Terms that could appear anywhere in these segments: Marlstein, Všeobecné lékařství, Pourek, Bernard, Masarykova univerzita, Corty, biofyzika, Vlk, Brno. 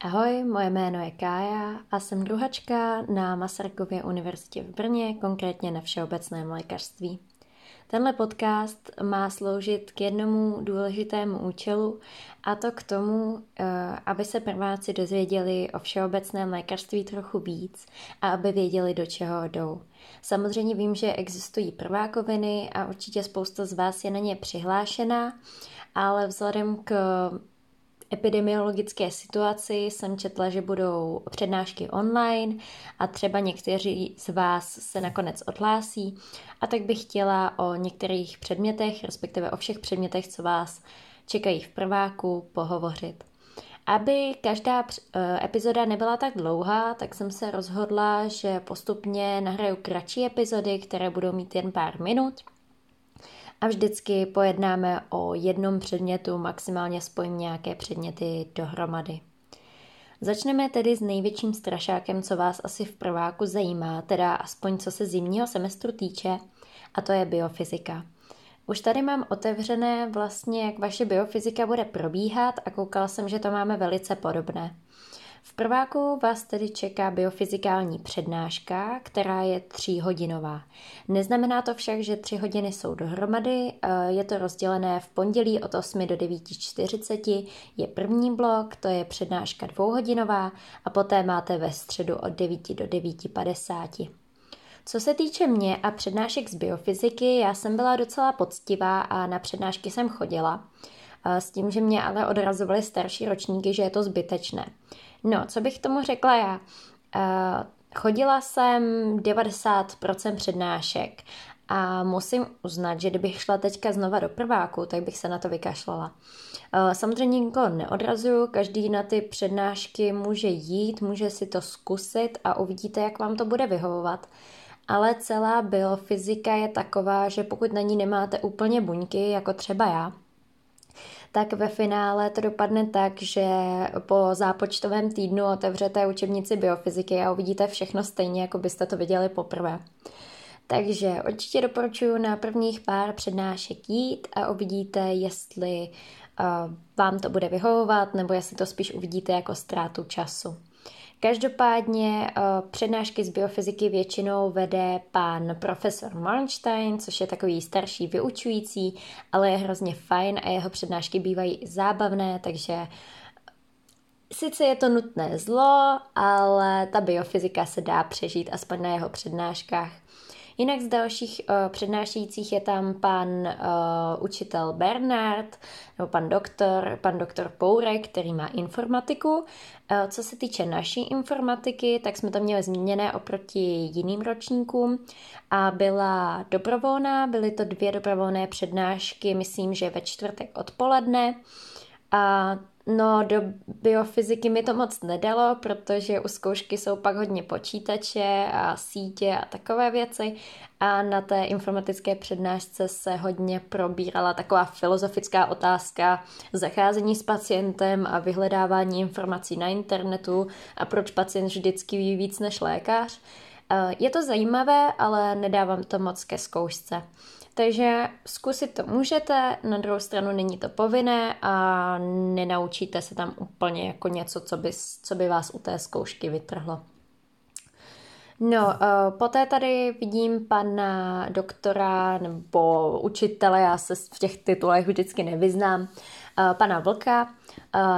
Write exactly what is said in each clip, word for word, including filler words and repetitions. Ahoj, moje jméno je Kája a jsem druhačka na Masarykově univerzitě v Brně, konkrétně na Všeobecném lékařství. Tenhle podcast má sloužit k jednomu důležitému účelu, a to k tomu, aby se prváci dozvěděli o všeobecném lékařství trochu víc a aby věděli, do čeho jdou. Samozřejmě vím, že existují prvákoviny a určitě spousta z vás je na ně přihlášená, ale vzhledem k epidemiologické situaci jsem četla, že budou přednášky online a třeba někteří z vás se nakonec odhlásí, a tak bych chtěla o některých předmětech, respektive o všech předmětech, co vás čekají v prváku, pohovořit. Aby každá epizoda nebyla tak dlouhá, tak jsem se rozhodla, že postupně nahraju kratší epizody, které budou mít jen pár minut. A vždycky pojednáme o jednom předmětu, maximálně spojím nějaké předměty dohromady. Začneme tedy s největším strašákem, co vás asi v prváku zajímá, teda aspoň co se zimního semestru týče, a to je biofyzika. Už tady mám otevřené vlastně, jak vaše biofyzika bude probíhat, a koukala jsem, že to máme velice podobné. V prváku vás tedy čeká biofyzikální přednáška, která je tříhodinová. Neznamená to však, že tři hodiny jsou dohromady, je to rozdělené v pondělí od osmi do devět čtyřicet je první blok, to je přednáška dvouhodinová, a poté máte ve středu od devíti do devět padesát. Co se týče mě a přednášek z biofyziky, já jsem byla docela poctivá a na přednášky jsem chodila, s tím, že mě ale odrazovaly starší ročníky, že je to zbytečné. No, co bych tomu řekla já? Chodila jsem devadesát procent přednášek a musím uznat, že kdybych šla teďka znova do prváku, tak bych se na to vykašlala. Samozřejmě nikoho neodrazuju, každý na ty přednášky může jít, může si to zkusit a uvidíte, jak vám to bude vyhovovat. Ale celá biofyzika je taková, že pokud na ní nemáte úplně buňky, jako třeba já, tak ve finále to dopadne tak, že po zápočtovém týdnu otevřete učebnici biofyziky a uvidíte všechno stejně, jako byste to viděli poprvé. Takže určitě doporučuji na prvních pár přednášek jít a uvidíte, jestli uh, vám to bude vyhovovat, nebo jestli to spíš uvidíte jako ztrátu času. Každopádně přednášky z biofyziky většinou vede pan profesor Marlstein, což je takový starší vyučující, ale je hrozně fajn a jeho přednášky bývají zábavné, takže sice je to nutné zlo, ale ta biofyzika se dá přežít aspoň na jeho přednáškách. Jinak z dalších uh, přednášejících je tam pan uh, učitel Bernard, nebo pan doktor, pan doktor Pourek, který má informatiku. Uh, co se týče naší informatiky, tak jsme to měli změněné oproti jiným ročníkům a byla dobrovolná, byly to dvě dobrovolné přednášky, myslím, že ve čtvrtek odpoledne. A no, do biofyziky mi to moc nedalo, protože u zkoušky jsou pak hodně počítače a sítě a takové věci. A na té informatické přednášce se hodně probírala taková filozofická otázka zacházení s pacientem a vyhledávání informací na internetu a proč pacient vždycky ví víc než lékař. Je to zajímavé, ale nedávám to moc ke zkoušce. Takže zkusit to můžete, na druhou stranu není to povinné a nenaučíte se tam úplně jako něco, co by, co by vás u té zkoušky vytrhlo. No, poté tady vidím pana doktora nebo učitele, já se v těch titulech vždycky nevyznám, pana Vlka.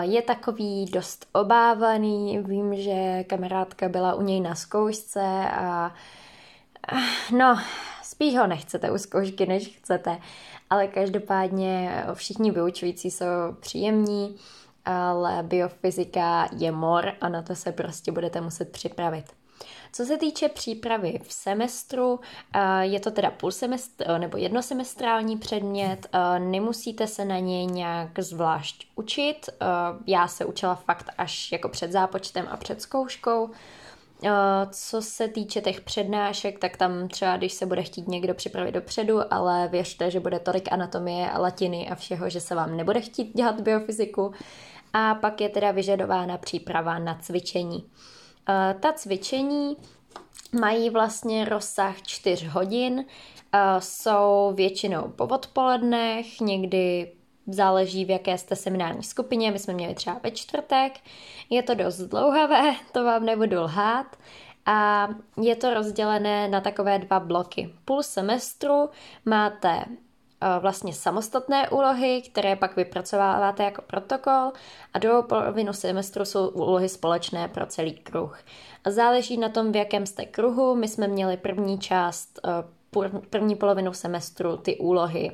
Je takový dost obávaný, vím, že kamarádka byla u něj na zkoušce a no, spíš ho nechcete u zkoušky, než chcete, ale každopádně všichni vyučující jsou příjemní, ale biofyzika je mor a na to se prostě budete muset připravit. Co se týče přípravy v semestru, je to teda půl semestr, nebo jednosemestrální předmět, nemusíte se na něj nějak zvlášť učit, já se učila fakt až jako před zápočtem a před zkouškou. Co se týče těch přednášek, tak tam třeba, když se bude chtít někdo připravit dopředu, ale věřte, že bude tolik anatomie a latiny a všeho, že se vám nebude chtít dělat biofyziku. A pak je teda vyžadována příprava na cvičení. Ta cvičení mají vlastně rozsah čtyř hodin, jsou většinou po odpolednech, někdy záleží, v jaké jste seminární skupině, my jsme měli třeba ve čtvrtek, je to dost dlouhavé, to vám nebudu lhát, a je to rozdělené na takové dva bloky. Půl semestru máte vlastně samostatné úlohy, které pak vypracováváte jako protokol, a druhou polovinu semestru jsou úlohy společné pro celý kruh. Záleží na tom, v jakém jste kruhu. My jsme měli první část, první polovinu semestru ty úlohy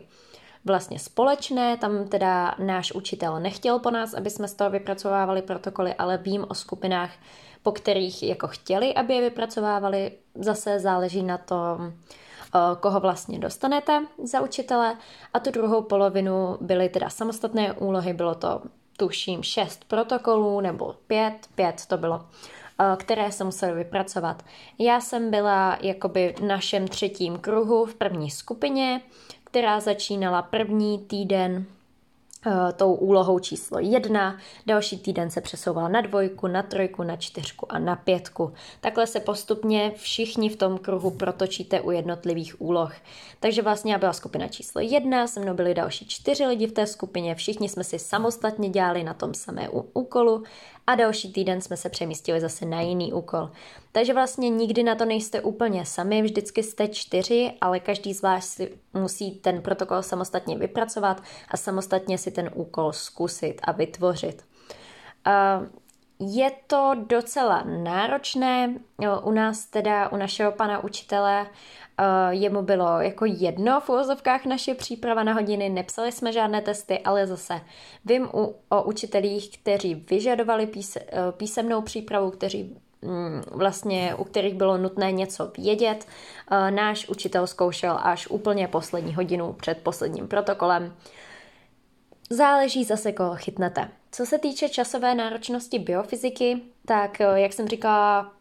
vlastně společné, tam teda náš učitel nechtěl po nás, aby jsme z toho vypracovávali protokoly, ale vím o skupinách, po kterých jako chtěli, aby je vypracovávali. Zase záleží na tom, koho vlastně dostanete za učitele, a tu druhou polovinu byly teda samostatné úlohy, bylo to tuším šest protokolů nebo pět, pět to bylo, které se museli vypracovat. Já jsem byla jakoby v našem třetím kruhu v první skupině, která začínala první týden tou úlohou číslo jedna, další týden se přesouval na dvojku, na trojku, na čtyřku a na pětku. Takhle se postupně všichni v tom kruhu protočíte u jednotlivých úloh. Takže vlastně já byla skupina číslo jedna, se mnou byli další čtyři lidi v té skupině, všichni jsme si samostatně dělali na tom samém úkolu a další týden jsme se přemístili zase na jiný úkol. Takže vlastně nikdy na to nejste úplně sami, vždycky jste čtyři, ale každý z vás musí ten protokol samostatně vypracovat a samostatně si ten úkol zkusit a vytvořit. Je to docela náročné, u nás teda, u našeho pana učitele, jemu bylo jako jedno v uvozovkách naše příprava na hodiny, nepsali jsme žádné testy, ale zase vím u, o učitelích, kteří vyžadovali píse, písemnou přípravu, kteří vlastně, u kterých bylo nutné něco vědět. Náš učitel zkoušel až úplně poslední hodinu před posledním protokolem. Záleží zase, koho chytnete. Co se týče časové náročnosti biofyziky, tak jak jsem říkala,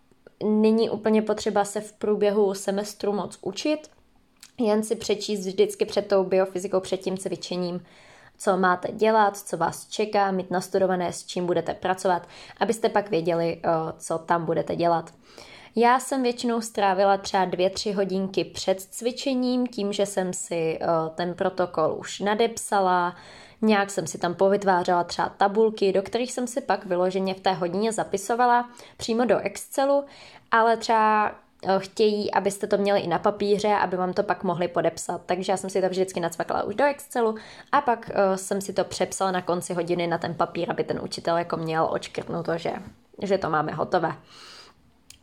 není úplně potřeba se v průběhu semestru moc učit, jen si přečíst vždycky před tou biofyzikou, před tím cvičením, co máte dělat, co vás čeká, mít nastudované, s čím budete pracovat, abyste pak věděli, co tam budete dělat. Já jsem většinou strávila třeba dvě, tři hodinky před cvičením, tím, že jsem si ten protokol už nadepsala, nějak jsem si tam povytvářela třeba tabulky, do kterých jsem si pak vyloženě v té hodině zapisovala přímo do Excelu, ale třeba chtějí, abyste to měli i na papíře, aby vám to pak mohli podepsat. Takže já jsem si to vždycky nacvakala už do Excelu a pak jsem si to přepsala na konci hodiny na ten papír, aby ten učitel jako měl odškrtnout to, že, že to máme hotové.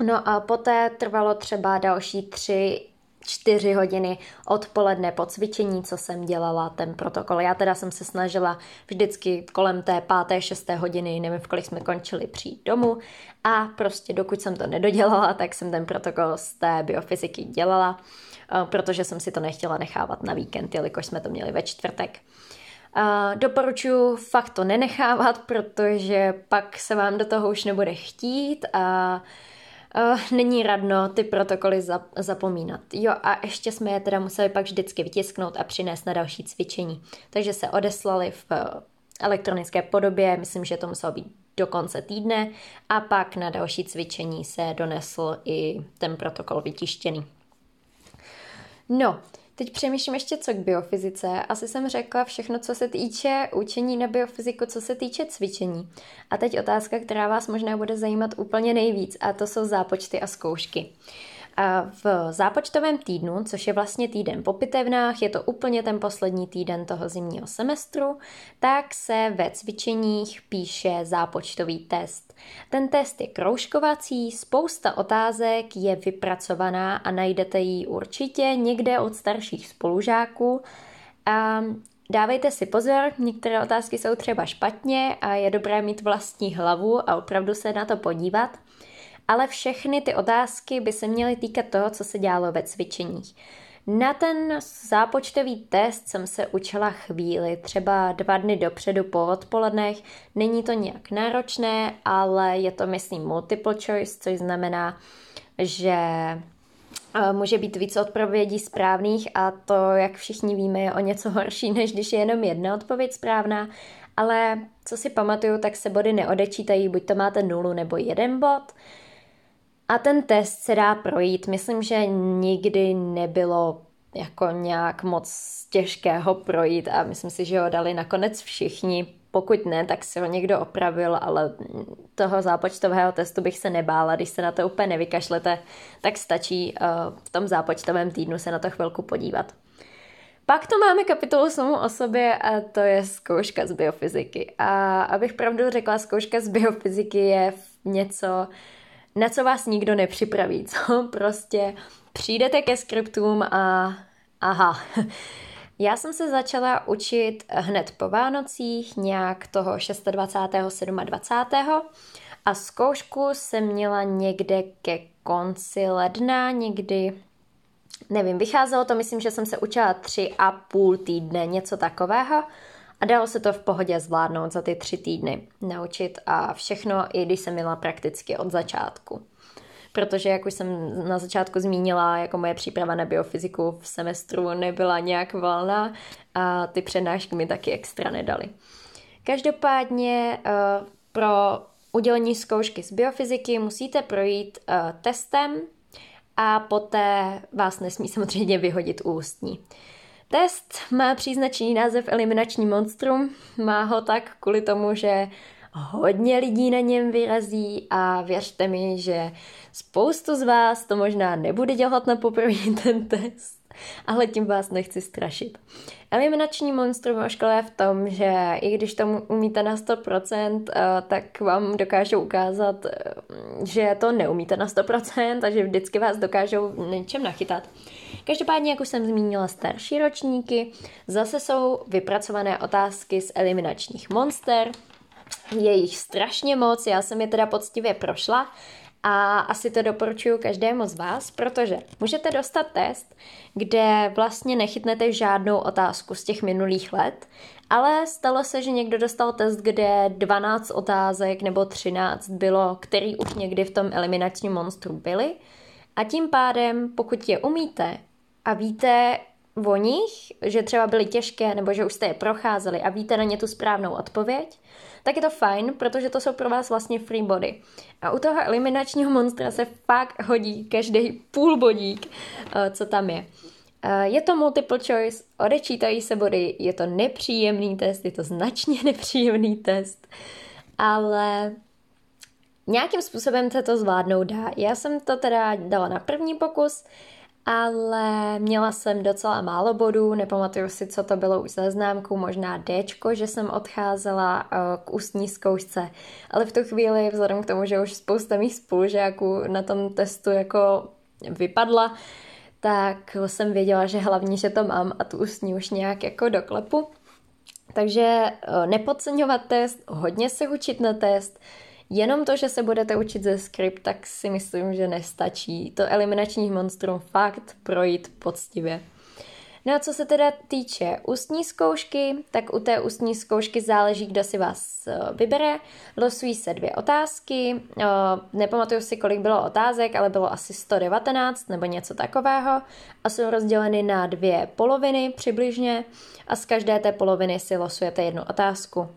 No a poté trvalo třeba další tři, čtyři hodiny odpoledne po cvičení, co jsem dělala ten protokol. Já teda jsem se snažila vždycky kolem té páté, šesté hodiny, nevím, v kolik jsme končili, přijít domů a prostě dokud jsem to nedodělala, tak jsem ten protokol z té biofyziky dělala, protože jsem si to nechtěla nechávat na víkend, jelikož jsme to měli ve čtvrtek. Uh, doporučuji fakt to nenechávat, protože pak se vám do toho už nebude chtít a Uh, není radno ty protokoly zap, zapomínat. Jo, a ještě jsme je teda museli pak vždycky vytisknout a přinést na další cvičení. Takže se odeslali v uh, elektronické podobě, myslím, že to muselo být do konce týdne, a pak na další cvičení se donesl i ten protokol vytištěný. No, teď přemýšlím ještě co k biofyzice. Asi jsem řekla všechno, co se týče učení na biofyziku, co se týče cvičení. A teď otázka, která vás možná bude zajímat úplně nejvíc, a to jsou zápočty a zkoušky. A v zápočtovém týdnu, což je vlastně týden po pitevnách, je to úplně ten poslední týden toho zimního semestru, tak se ve cvičeních píše zápočtový test. Ten test je kroužkovací, spousta otázek je vypracovaná a najdete ji určitě někde od starších spolužáků. A dávejte si pozor, některé otázky jsou třeba špatně a je dobré mít vlastní hlavu a opravdu se na to podívat. Ale všechny ty otázky by se měly týkat toho, co se dělalo ve cvičeních. Na ten zápočtový test jsem se učila chvíli, třeba dva dny dopředu po odpolednech. Není to nějak náročné, ale je to, myslím, multiple choice, což znamená, že může být víc odpovědí správných, a to, jak všichni víme, je o něco horší, než když je jenom jedna odpověď správná. Ale co si pamatuju, tak se body neodečítají, buď to máte nulu nebo jeden bod. A ten test se dá projít. Myslím, že nikdy nebylo jako nějak moc těžkého projít a myslím si, že ho dali nakonec všichni. Pokud ne, tak si ho někdo opravil, ale toho zápočtového testu bych se nebála. Když se na to úplně nevykašlete, tak stačí v tom zápočtovém týdnu se na to chvilku podívat. Pak tu máme kapitolu samu o sobě a to je zkouška z biofyziky. A abych pravdu řekla, zkouška z biofyziky je něco, na co vás nikdo nepřipraví. Co? Prostě přijdete ke skriptům a aha. Já jsem se začala učit hned po Vánocích, nějak toho dvacátého šestého, dvacátého sedmého a zkoušku jsem měla někde ke konci ledna, někdy, nevím, vycházelo to, myslím, že jsem se učila tři a půl týdne, něco takového a dalo se to v pohodě zvládnout za ty tři týdny, naučit a všechno, i když jsem měla prakticky od začátku. Protože, jak už jsem na začátku zmínila, jako moje příprava na biofyziku v semestru nebyla nějak valná a ty přednášky mi taky extra nedaly. Každopádně pro udělení zkoušky z biofyziky musíte projít testem a poté vás nesmí samozřejmě vyhodit ústní. Test má příznačný název eliminační monstrum, má ho tak kvůli tomu, že hodně lidí na něm vyrazí a věřte mi, že spoustu z vás to možná nebude dělat na poprvé ten test, ale tím vás nechci strašit. Eliminační monstrum o škole je v tom, že i když to umíte na sto procent, tak vám dokážou ukázat, že to neumíte na sto procent a že vždycky vás dokážou něčem nachytat. Každopádně, jak už jsem zmínila, starší ročníky, zase jsou vypracované otázky z eliminačních monster. Je jich strašně moc, já jsem je teda poctivě prošla a asi to doporučuji každému z vás, protože můžete dostat test, kde vlastně nechytnete žádnou otázku z těch minulých let, ale stalo se, že někdo dostal test, kde dvanáct otázek nebo třináct bylo, který už někdy v tom eliminačním monstru byly a tím pádem, pokud je umíte a víte o nich, že třeba byly těžké nebo že už jste je procházeli a víte na ně tu správnou odpověď, tak je to fajn, protože to jsou pro vás vlastně free body. A u toho eliminačního monstra se fakt hodí každý půl bodík, co tam je. Je to multiple choice, odečítají se body, je to nepříjemný test, je to značně nepříjemný test, ale nějakým způsobem se to zvládnout dá. Já jsem to teda dala na první pokus, ale měla jsem docela málo bodů, nepamatuju si, co to bylo už za známku, možná Dčko, že jsem odcházela k ústní zkoušce, ale v tu chvíli, vzhledem k tomu, že už spousta mých spolužáků na tom testu jako vypadla, tak jsem věděla, že hlavně, že to mám a tu ústní už nějak jako doklepu. Takže nepodceňovat test, hodně se učit na test. Jenom to, že se budete učit ze skript, tak si myslím, že nestačí. To eliminační monstrum fakt projít poctivě. No a co se teda týče ústní zkoušky, tak u té ústní zkoušky záleží, kdo si vás vybere. Losují se dvě otázky. Nepamatuju si, kolik bylo otázek, ale bylo asi sto devatenáct nebo něco takového. A jsou rozděleny na dvě poloviny přibližně. A z každé té poloviny si losujete jednu otázku.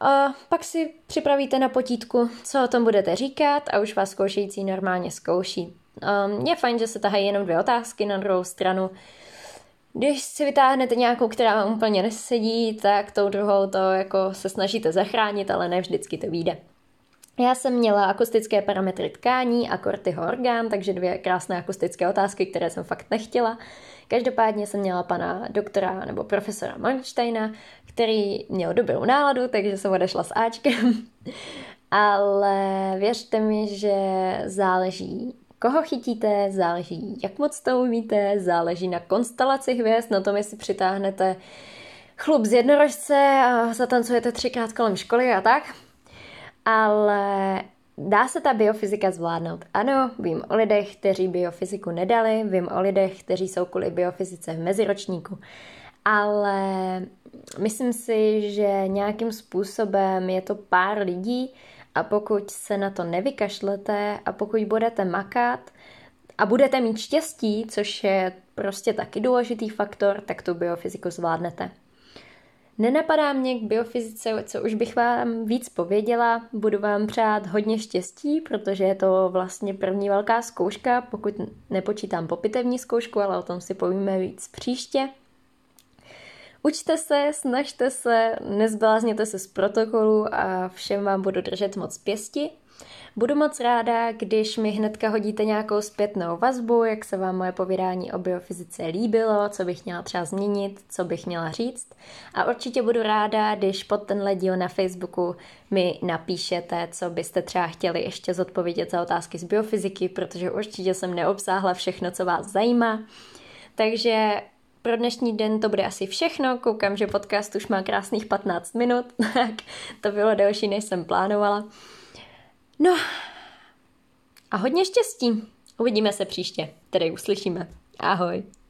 A pak si připravíte na potítku, co o tom budete říkat a už vás zkoušející normálně zkouší. Um, je fajn, že se tahají jenom dvě otázky na druhou stranu. Když si vytáhnete nějakou, která vám úplně nesedí, tak tou druhou to jako se snažíte zachránit, ale ne vždycky to vyjde. Já jsem měla akustické parametry tkání a Cortyho orgán, takže dvě krásné akustické otázky, které jsem fakt nechtěla. Každopádně jsem měla pana doktora nebo profesora Marlsteina, který měl dobrou náladu, takže jsem odešla s Ačkem. Ale věřte mi, že záleží, koho chytíte, záleží, jak moc to umíte, záleží na konstelaci hvězd, na tom, jestli přitáhnete chlup z jednorožce a zatancujete třikrát kolem školy a tak. Ale dá se ta biofyzika zvládnout? Ano, vím o lidech, kteří biofyziku nedali, vím o lidech, kteří jsou kvůli biofyzice v meziročníku, ale myslím si, že nějakým způsobem je to pár lidí a pokud se na to nevykašlete a pokud budete makat a budete mít štěstí, což je prostě taky důležitý faktor, tak tu biofyziku zvládnete. Nenapadá mě k biofyzice, co už bych vám víc pověděla. Budu vám přát hodně štěstí, protože je to vlastně první velká zkouška, pokud nepočítám popitevní zkoušku, ale o tom si povíme víc příště. Učte se, snažte se, nezblázněte se z protokolu a všem vám budu držet moc pěsti. Budu moc ráda, když mi hnedka hodíte nějakou zpětnou vazbu, jak se vám moje povídání o biofyzice líbilo, co bych měla třeba změnit, co bych měla říct. A určitě budu ráda, když pod tenhle díl na Facebooku mi napíšete, co byste třeba chtěli ještě zodpovědět za otázky z biofyziky, protože určitě jsem neobsáhla všechno, co vás zajímá. Takže pro dnešní den to bude asi všechno. Koukám, že podcast už má krásných patnáct minut, tak to bylo delší, než jsem plánovala. No a hodně štěstí. Uvidíme se příště, tedy uslyšíme. Ahoj.